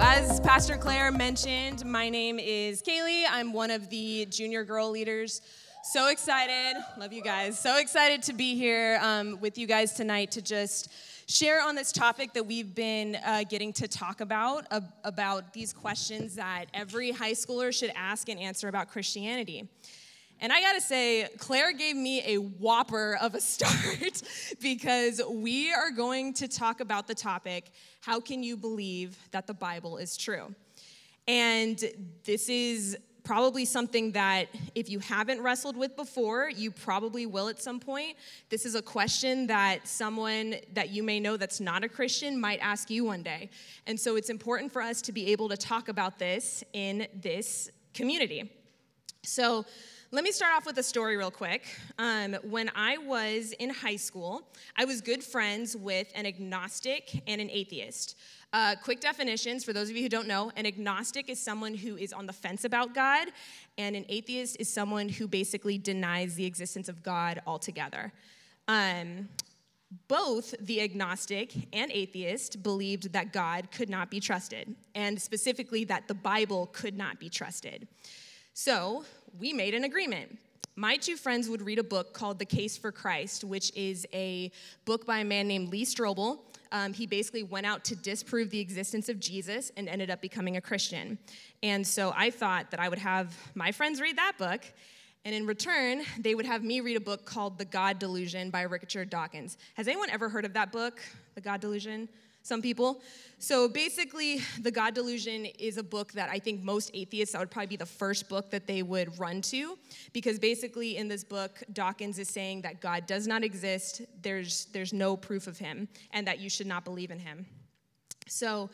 As Pastor Claire mentioned, my name is Kaylee. I'm one of the junior girl leaders. So excited. Love you guys. So excited to be here with you guys tonight to just share on this topic that we've been getting to talk about these questions that every high schooler should ask and answer about Christianity. And I gotta say, Claire gave me a whopper of a start because we are going to talk about the topic, how can you believe that the Bible is true? And this is probably something that if you haven't wrestled with before, you probably will at some point. This is a question that someone that you may know that's not a Christian might ask you one day. And so it's important for us to be able to talk about this in this community. So let me start off with a story real quick. When I was in high school, I was good friends with an agnostic and an atheist. Quick definitions, for those of you who don't know, an agnostic is someone who is on the fence about God, and an atheist is someone who basically denies the existence of God altogether. Both the agnostic and atheist believed that God could not be trusted, and specifically that the Bible could not be trusted. So we made an agreement. My two friends would read a book called The Case for Christ, which is a book by a man named Lee Strobel. He basically went out to disprove the existence of Jesus and ended up becoming a Christian. And so I thought that I would have my friends read that book, and in return, they would have me read a book called The God Delusion by Richard Dawkins. Has anyone ever heard of that book, The God Delusion? Some people. So basically, The God Delusion is a book that I think most atheists, that would probably be the first book that they would run to, because basically in this book, Dawkins is saying that God does not exist, there's no proof of him, and that you should not believe in him. So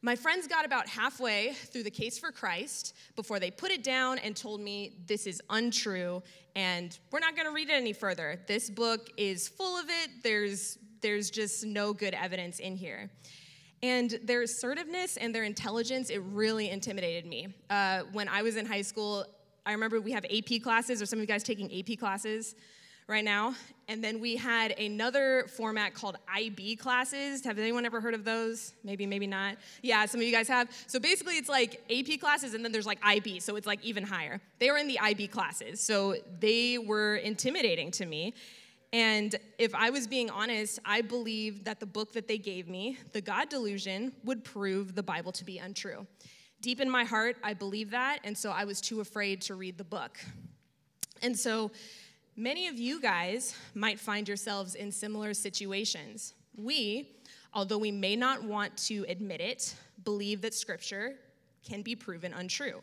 my friends got about halfway through The Case for Christ before they put it down and told me this is untrue, and we're not going to read it any further. This book is full of it. There's just no good evidence in here. And their assertiveness and their intelligence, it really intimidated me. When I was in high school, I remember we have AP classes. Are some of you guys taking AP classes right now? And then we had another format called IB classes. Have anyone ever heard of those? Maybe, maybe not. Yeah, some of you guys have. So basically it's like AP classes and then there's like IB, so it's like even higher. They were in the IB classes, so they were intimidating to me. And if I was being honest, I believed that the book that they gave me, The God Delusion, would prove the Bible to be untrue. Deep in my heart, I believed that, and so I was too afraid to read the book. And so many of you guys might find yourselves in similar situations. We, although we may not want to admit it, believe that Scripture can be proven untrue.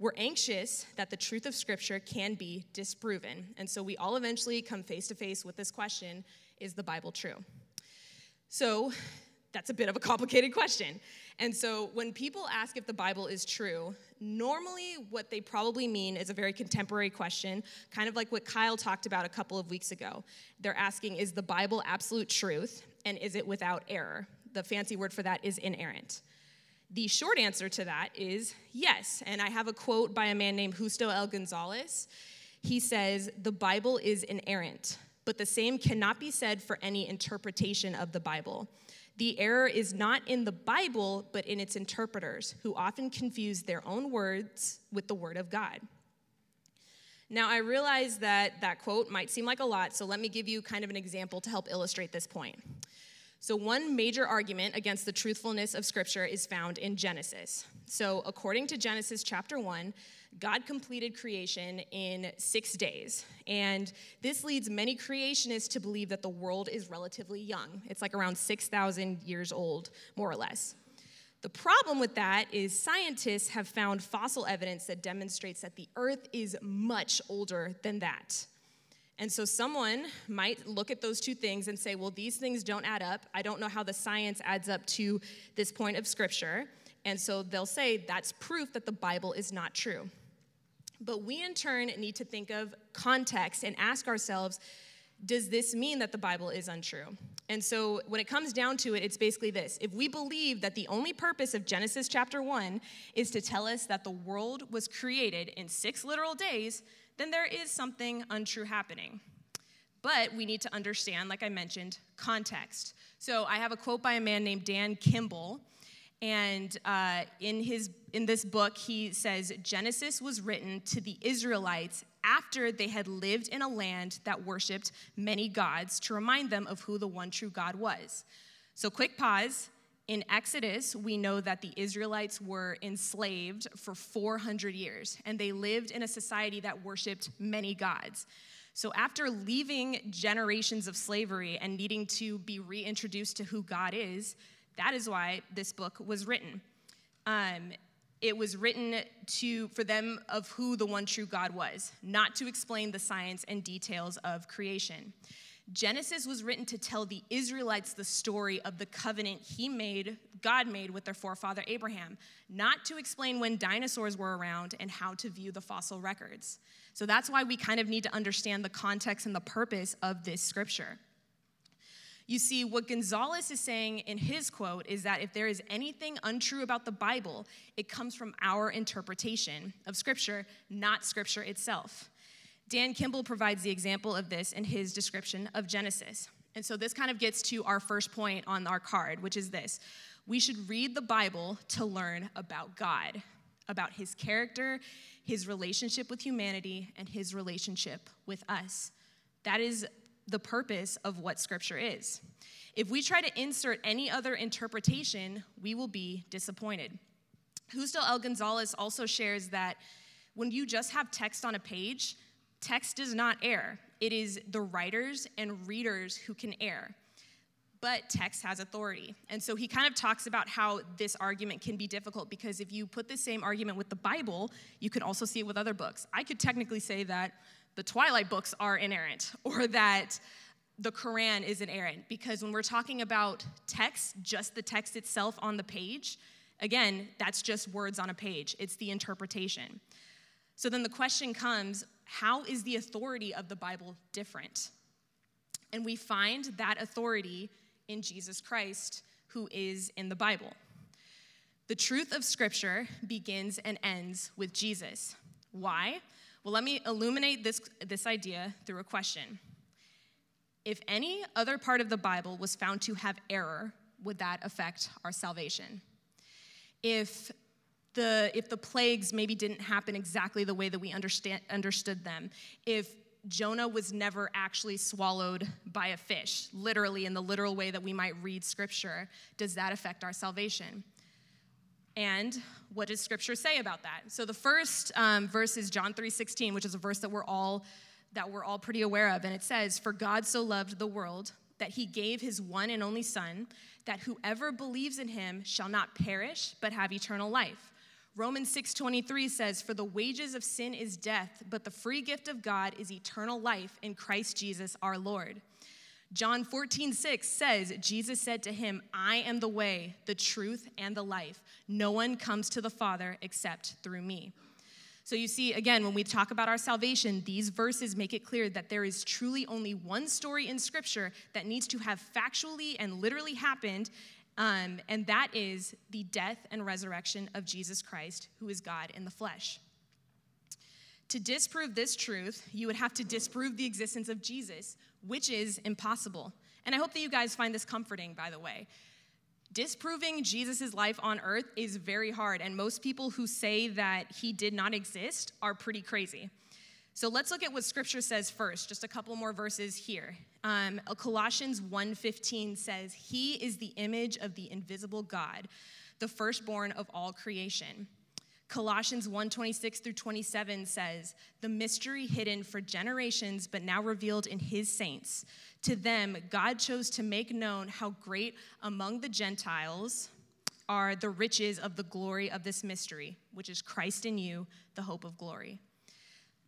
We're anxious that the truth of Scripture can be disproven. And so we all eventually come face to face with this question, is the Bible true? So that's a bit of a complicated question. And so when people ask if the Bible is true, normally what they probably mean is a very contemporary question, kind of like what Kyle talked about a couple of weeks ago. They're asking, is the Bible absolute truth, and is it without error? The fancy word for that is inerrant. The short answer to that is yes, and I have a quote by a man named Justo L. González. He says, the Bible is inerrant, but the same cannot be said for any interpretation of the Bible. The error is not in the Bible, but in its interpreters, who often confuse their own words with the word of God. Now, I realize that that quote might seem like a lot, so let me give you kind of an example to help illustrate this point. So one major argument against the truthfulness of Scripture is found in Genesis. So according to Genesis chapter 1, God completed creation in 6 days. And this leads many creationists to believe that the world is relatively young. It's like around 6,000 years old, more or less. The problem with that is scientists have found fossil evidence that demonstrates that the earth is much older than that. And so someone might look at those two things and say, well, these things don't add up. I don't know how the science adds up to this point of Scripture. And so they'll say that's proof that the Bible is not true. But we, in turn, need to think of context and ask ourselves, does this mean that the Bible is untrue? And so when it comes down to it, it's basically this. If we believe that the only purpose of Genesis chapter 1 is to tell us that the world was created in 6 literal days, then there is something untrue happening. But we need to understand, like I mentioned, context. So I have a quote by a man named Dan Kimball. And in this book, he says, Genesis was written to the Israelites after they had lived in a land that worshipped many gods to remind them of who the one true God was. So quick pause. In Exodus, we know that the Israelites were enslaved for 400 years, and they lived in a society that worshipped many gods. So after leaving generations of slavery and needing to be reintroduced to who God is, that is why this book was written. It was written for them of who the one true God was, not to explain the science and details of creation. Genesis was written to tell the Israelites the story of the covenant God made with their forefather Abraham, not to explain when dinosaurs were around and how to view the fossil records. So that's why we kind of need to understand the context and the purpose of this scripture. You see, what González is saying in his quote is that if there is anything untrue about the Bible, it comes from our interpretation of Scripture, not Scripture itself. Dan Kimball provides the example of this in his description of Genesis. And so this kind of gets to our first point on our card, which is this. We should read the Bible to learn about God, about his character, his relationship with humanity, and his relationship with us. That is the purpose of what Scripture is. If we try to insert any other interpretation, we will be disappointed. Justo L. González also shares that when you just have text on a page, text does not err. It is the writers and readers who can err. But text has authority. And so he kind of talks about how this argument can be difficult because if you put the same argument with the Bible, you could also see it with other books. I could technically say that the Twilight books are inerrant, or that the Quran is inerrant, because when we're talking about text, just the text itself on the page, again, that's just words on a page. It's the interpretation. So then the question comes, how is the authority of the Bible different? And we find that authority in Jesus Christ, who is in the Bible. The truth of Scripture begins and ends with Jesus. Why? Well, let me illuminate this idea through a question. If any other part of the Bible was found to have error, would that affect our salvation? If the plagues maybe didn't happen exactly the way that we understood them, if Jonah was never actually swallowed by a fish, literally in the literal way that we might read Scripture, does that affect our salvation? And what does Scripture say about that? So the first verse is John 3:16, which is a verse that we're all pretty aware of. And it says, "For God so loved the world that he gave his one and only Son, that whoever believes in him shall not perish but have eternal life." Romans 6:23 says, "For the wages of sin is death, but the free gift of God is eternal life in Christ Jesus our Lord." John 14:6 says, "Jesus said to him, I am the way, the truth, and the life. No one comes to the Father except through me." So you see, again, when we talk about our salvation, these verses make it clear that there is truly only one story in Scripture that needs to have factually and literally happened, and that is the death and resurrection of Jesus Christ, who is God in the flesh. To disprove this truth, you would have to disprove the existence of Jesus, which is impossible. And I hope that you guys find this comforting, by the way. Disproving Jesus' life on earth is very hard, and most people who say that he did not exist are pretty crazy. So let's look at what Scripture says first, just a couple more verses here. Colossians 1:15 says, "He is the image of the invisible God, the firstborn of all creation." Colossians 1:26-27 says, "The mystery hidden for generations, but now revealed in his saints. To them, God chose to make known how great among the Gentiles are the riches of the glory of this mystery, which is Christ in you, the hope of glory."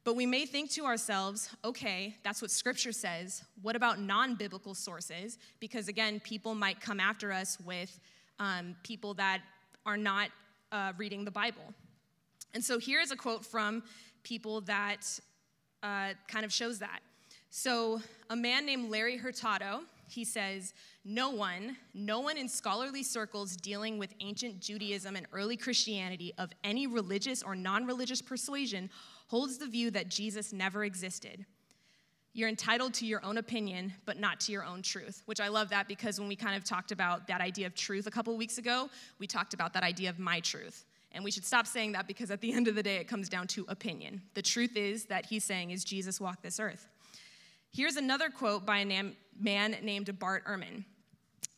But we may think to ourselves, okay, that's what Scripture says. What about non-biblical sources? Because again, people might come after us with people that are not reading the Bible. And so here is a quote from people that kind of shows that. So a man named Larry Hurtado, he says, no one in scholarly circles dealing with ancient Judaism and early Christianity of any religious or non-religious persuasion holds the view that Jesus never existed. You're entitled to your own opinion, but not to your own truth, which I love that because when we kind of talked about that idea of truth a couple of weeks ago, we talked about that idea of my truth. And we should stop saying that because at the end of the day, it comes down to opinion. The truth is that he's saying is Jesus walked this earth. Here's another quote by a man named Bart Ehrman.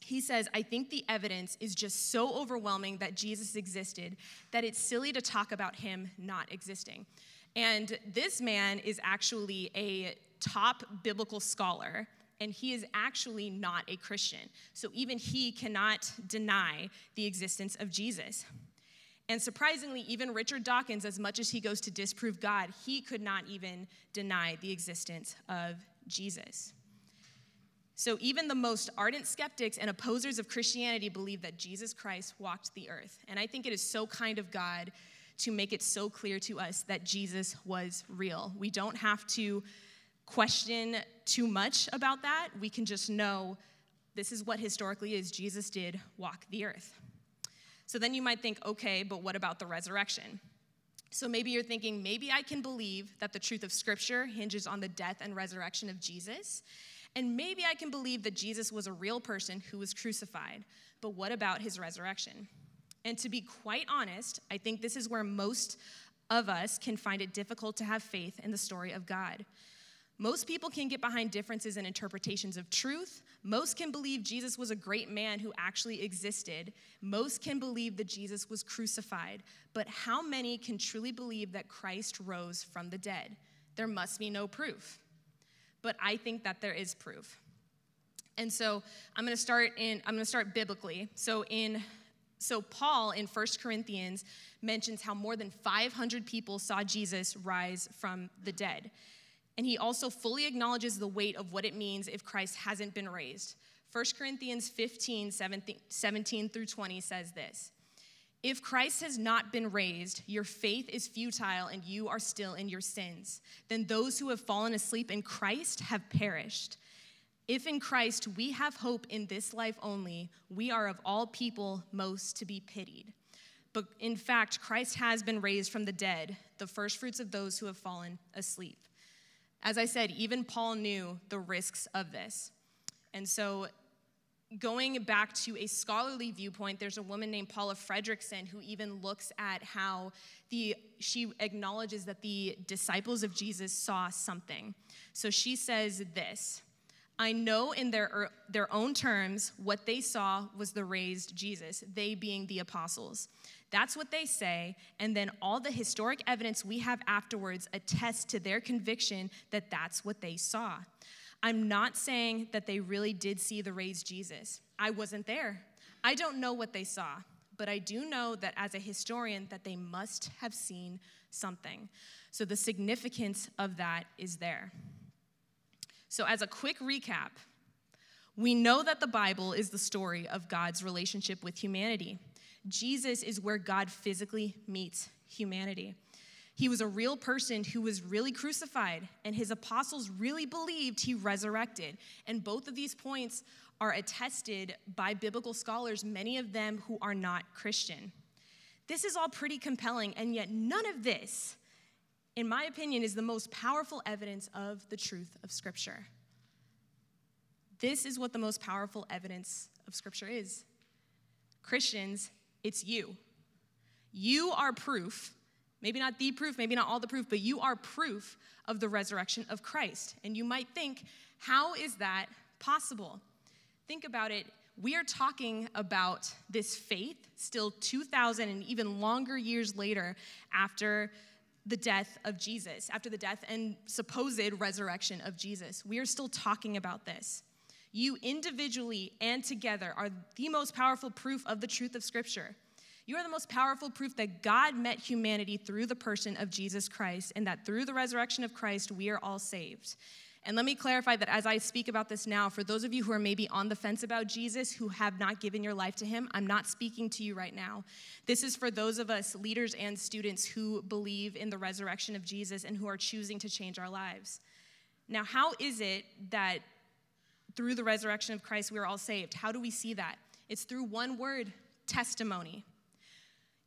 He says, I think the evidence is just so overwhelming that Jesus existed that it's silly to talk about him not existing. And this man is actually a top biblical scholar, and he is actually not a Christian. So even he cannot deny the existence of Jesus. And surprisingly, even Richard Dawkins, as much as he goes to disprove God, he could not even deny the existence of Jesus. So even the most ardent skeptics and opposers of Christianity believe that Jesus Christ walked the earth. And I think it is so kind of God to make it so clear to us that Jesus was real. We don't have to question too much about that. We can just know this is what historically is. Jesus did walk the earth. So then you might think, okay, but what about the resurrection? So maybe you're thinking, maybe I can believe that the truth of Scripture hinges on the death and resurrection of Jesus, and maybe I can believe that Jesus was a real person who was crucified, but what about his resurrection? And to be quite honest, I think this is where most of us can find it difficult to have faith in the story of God. Most people can get behind differences in interpretations of truth. Most can believe Jesus was a great man who actually existed. Most can believe that Jesus was crucified. But how many can truly believe that Christ rose from the dead? There must be no proof. But I think that there is proof. And so I'm going to start biblically. So Paul in 1 Corinthians mentions how more than 500 people saw Jesus rise from the dead. And he also fully acknowledges the weight of what it means if Christ hasn't been raised. 1 Corinthians 15, 17 through 20 says this. If Christ has not been raised, your faith is futile and you are still in your sins. Then those who have fallen asleep in Christ have perished. If in Christ we have hope in this life only, we are of all people most to be pitied. But in fact, Christ has been raised from the dead, the firstfruits of those who have fallen asleep. As I said, even Paul knew the risks of this. And so going back to a scholarly viewpoint, there's a woman named Paula Fredriksen who even looks at how she acknowledges that the disciples of Jesus saw something. So she says this, I know in their own terms what they saw was the raised Jesus, they being the apostles. That's what they say, and then all the historic evidence we have afterwards attests to their conviction that that's what they saw. I'm not saying that they really did see the raised Jesus. I wasn't there. I don't know what they saw, but I do know that as a historian that they must have seen something. So the significance of that is there. So as a quick recap, we know that the Bible is the story of God's relationship with humanity. Jesus is where God physically meets humanity. He was a real person who was really crucified, and his apostles really believed he resurrected. And both of these points are attested by biblical scholars, many of them who are not Christian. This is all pretty compelling, and yet none of this, in my opinion, is the most powerful evidence of the truth of Scripture. This is what the most powerful evidence of Scripture is. Christians, it's you. You are proof, maybe not the proof, maybe not all the proof, but you are proof of the resurrection of Christ. And you might think, how is that possible? Think about it. We are talking about this faith still 2,000 and even longer years later after the death of Jesus, after the death and supposed resurrection of Jesus. We are still talking about this. You individually and together are the most powerful proof of the truth of Scripture. You are the most powerful proof that God met humanity through the person of Jesus Christ and that through the resurrection of Christ, we are all saved. And let me clarify that as I speak about this now, for those of you who are maybe on the fence about Jesus, who have not given your life to him, I'm not speaking to you right now. This is for those of us, leaders and students, who believe in the resurrection of Jesus and who are choosing to change our lives. Now, how is it that through the resurrection of Christ, we are all saved? How do we see that? It's through one word: testimony.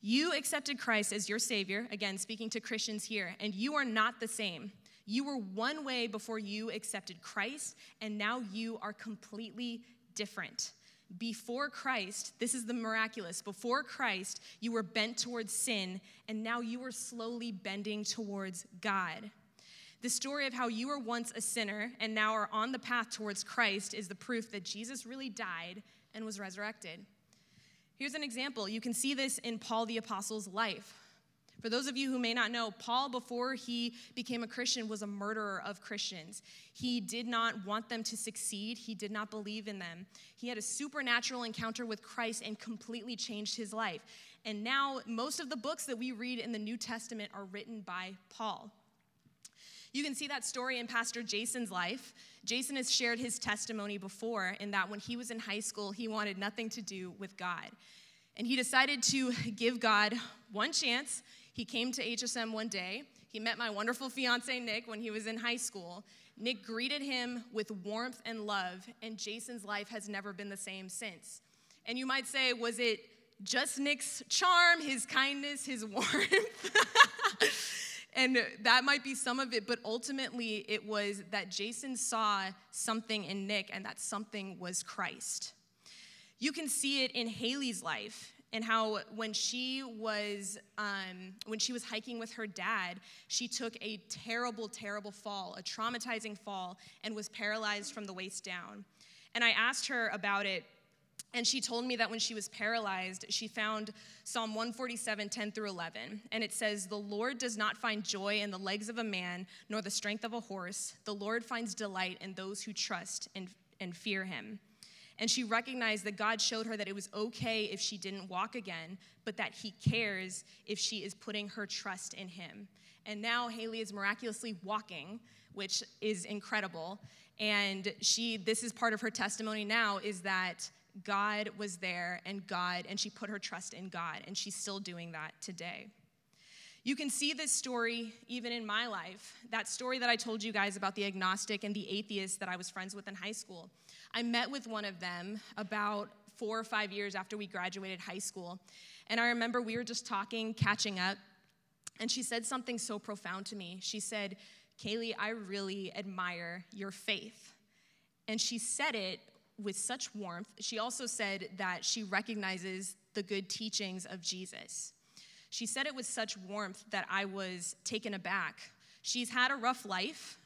You accepted Christ as your Savior, again, speaking to Christians here, and you are not the same. You were one way before you accepted Christ, and now you are completely different. Before Christ, this is the miraculous, before Christ, you were bent towards sin, and now you are slowly bending towards God. The story of how you were once a sinner and now are on the path towards Christ is the proof that Jesus really died and was resurrected. Here's an example. You can see this in Paul the Apostle's life. For those of you who may not know, Paul, before he became a Christian, was a murderer of Christians. He did not want them to succeed. He did not believe in them. He had a supernatural encounter with Christ and completely changed his life. And now most of the books that we read in the New Testament are written by Paul. You can see that story in Pastor Jason's life. Jason has shared his testimony before in that when he was in high school, he wanted nothing to do with God. And he decided to give God one chance. He came to HSM one day. He met my wonderful fiance, Nick, when he was in high school. Nick greeted him with warmth and love, and Jason's life has never been the same since. And you might say, was it just Nick's charm, his kindness, his warmth? And that might be some of it, but ultimately it was that Jason saw something in Nick, and that something was Christ. You can see it in Haley's life, and how when she was hiking with her dad, she took a terrible, terrible fall, a traumatizing fall, and was paralyzed from the waist down. And I asked her about it, and she told me that when she was paralyzed, she found Psalm 147, 10 through 11. And it says, "The Lord does not find joy in the legs of a man, nor the strength of a horse. The Lord finds delight in those who trust and fear him." And she recognized that God showed her that it was okay if she didn't walk again, but that he cares if she is putting her trust in him. And now Haley is miraculously walking, which is incredible. And this is part of her testimony now, is that God was there, and she put her trust in God, and she's still doing that today. You can see this story even in my life, that story that I told you guys about the agnostic and the atheist that I was friends with in high school. I met with one of them about 4 or 5 years after we graduated high school, and I remember we were just talking, catching up, and she said something so profound to me. She said, "Kaylee, I really admire your faith." And she said it with such warmth. She also said that she recognizes the good teachings of Jesus. She said it with such warmth that I was taken aback. She's had a rough life.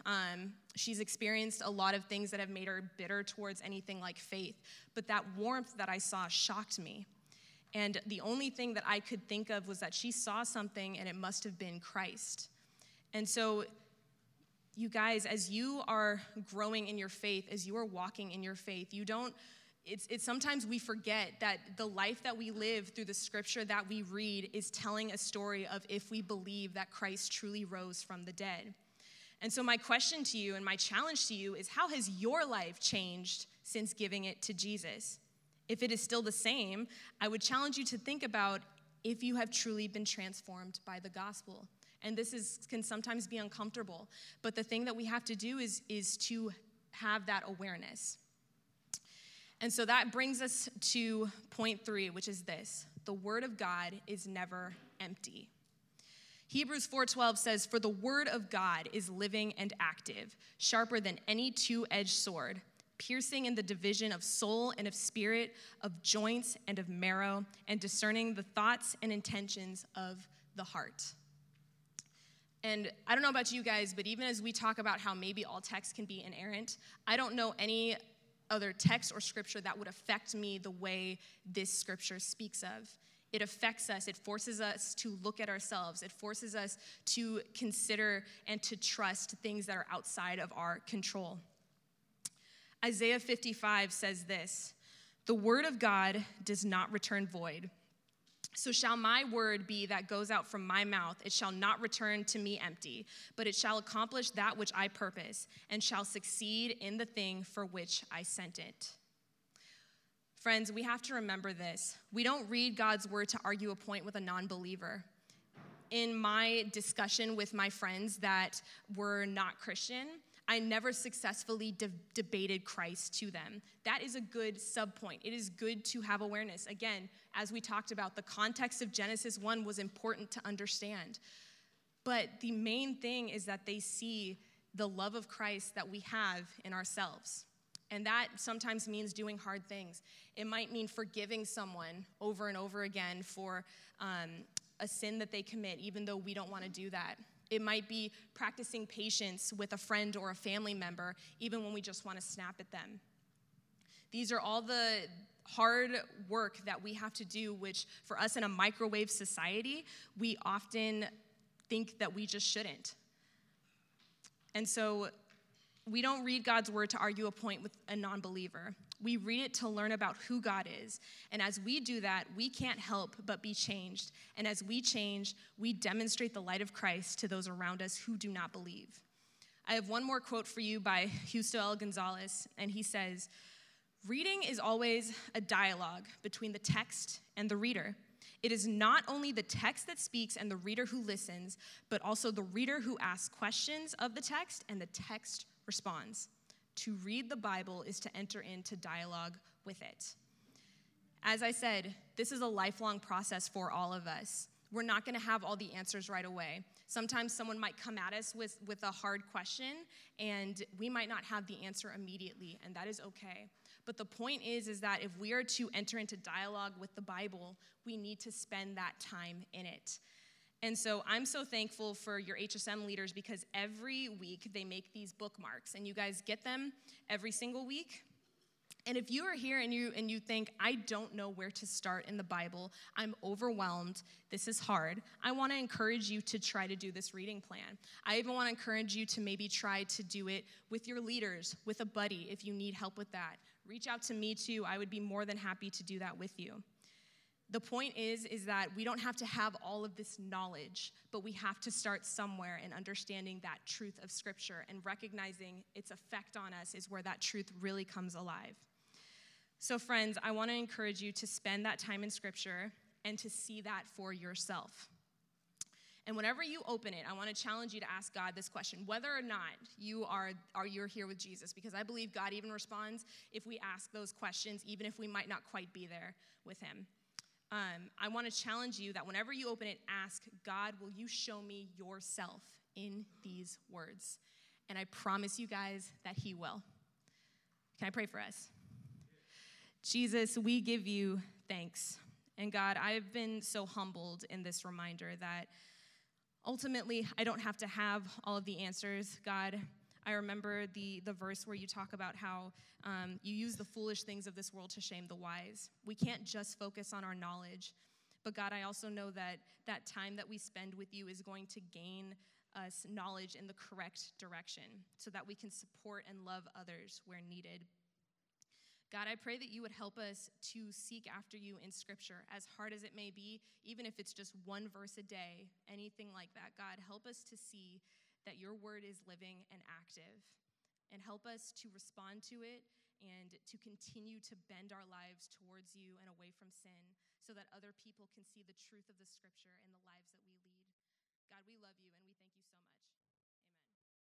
She's experienced a lot of things that have made her bitter towards anything like faith. But that warmth that I saw shocked me. And the only thing that I could think of was that she saw something, and it must have been Christ. And so, you guys, as you are growing in your faith, as you are walking in your faith, sometimes we forget that the life that we live through the scripture that we read is telling a story of if we believe that Christ truly rose from the dead. And so my question to you and my challenge to you is, how has your life changed since giving it to Jesus? If it is still the same, I would challenge you to think about if you have truly been transformed by the gospel. And this can sometimes be uncomfortable. But the thing that we have to do is to have that awareness. And so that brings us to point 3, which is this: the word of God is never empty. Hebrews 4:12 says, "For the word of God is living and active, sharper than any two-edged sword, piercing in the division of soul and of spirit, of joints and of marrow, and discerning the thoughts and intentions of the heart." And I don't know about you guys, but even as we talk about how maybe all texts can be inerrant, I don't know any other text or scripture that would affect me the way this scripture speaks of. It affects us. It forces us to look at ourselves. It forces us to consider and to trust things that are outside of our control. Isaiah 55 says this: "The word of God does not return void, So shall my word be that goes out from my mouth. It shall not return to me empty, but it shall accomplish that which I purpose and shall succeed in the thing for which I sent it. Friends, we have to remember this. We don't read God's word to argue a point with a non-believer. In my discussion with my friends that were not Christian, I never successfully debated Christ to them. That is a good subpoint. It is good to have awareness. Again, as we talked about, the context of Genesis 1 was important to understand. But the main thing is that they see the love of Christ that we have in ourselves. And that sometimes means doing hard things. It might mean forgiving someone over and over again for a sin that they commit, even though we don't want to do that. It might be practicing patience with a friend or a family member, even when we just want to snap at them. These are all the hard work that we have to do, which for us in a microwave society, we often think that we just shouldn't. And so we don't read God's word to argue a point with a non-believer. We read it to learn about who God is. And as we do that, we can't help but be changed. And as we change, we demonstrate the light of Christ to those around us who do not believe. I have one more quote for you by Justo L. González, and he says, "Reading is always a dialogue between the text and the reader. It is not only the text that speaks and the reader who listens, but also the reader who asks questions of the text and the text responds. To read the Bible is to enter into dialogue with it." As I said, this is a lifelong process for all of us. We're not going to have all the answers right away. Sometimes someone might come at us with a hard question, and we might not have the answer immediately, and that is okay. But the point is that if we are to enter into dialogue with the Bible, we need to spend that time in it. And so I'm so thankful for your HSM leaders because every week they make these bookmarks, and you guys get them every single week. And if you are here and you think, I don't know where to start in the Bible, I'm overwhelmed, this is hard, I want to encourage you to try to do this reading plan. I even want to encourage you to maybe try to do it with your leaders, with a buddy if you need help with that. Reach out to me too. I would be more than happy to do that with you. The point is that we don't have to have all of this knowledge, but we have to start somewhere in understanding that truth of Scripture and recognizing its effect on us is where that truth really comes alive. So friends, I want to encourage you to spend that time in Scripture and to see that for yourself. And whenever you open it, I want to challenge you to ask God this question, whether or not you're here with Jesus, because I believe God even responds if we ask those questions, even if we might not quite be there with him. I want to challenge you that whenever you open it, ask, God, will you show me yourself in these words? And I promise you guys that he will. Can I pray for us? Jesus, we give you thanks. And God, I've been so humbled in this reminder that ultimately I don't have to have all of the answers, God. I remember the verse where you talk about how you use the foolish things of this world to shame the wise. We can't just focus on our knowledge. But God, I also know that that time that we spend with you is going to gain us knowledge in the correct direction so that we can support and love others where needed. God, I pray that you would help us to seek after you in Scripture, as hard as it may be, even if it's just one verse a day, anything like that. God, help us to see that your word is living and active, and help us to respond to it and to continue to bend our lives towards you and away from sin so that other people can see the truth of the Scripture in the lives that we lead. God, we love you.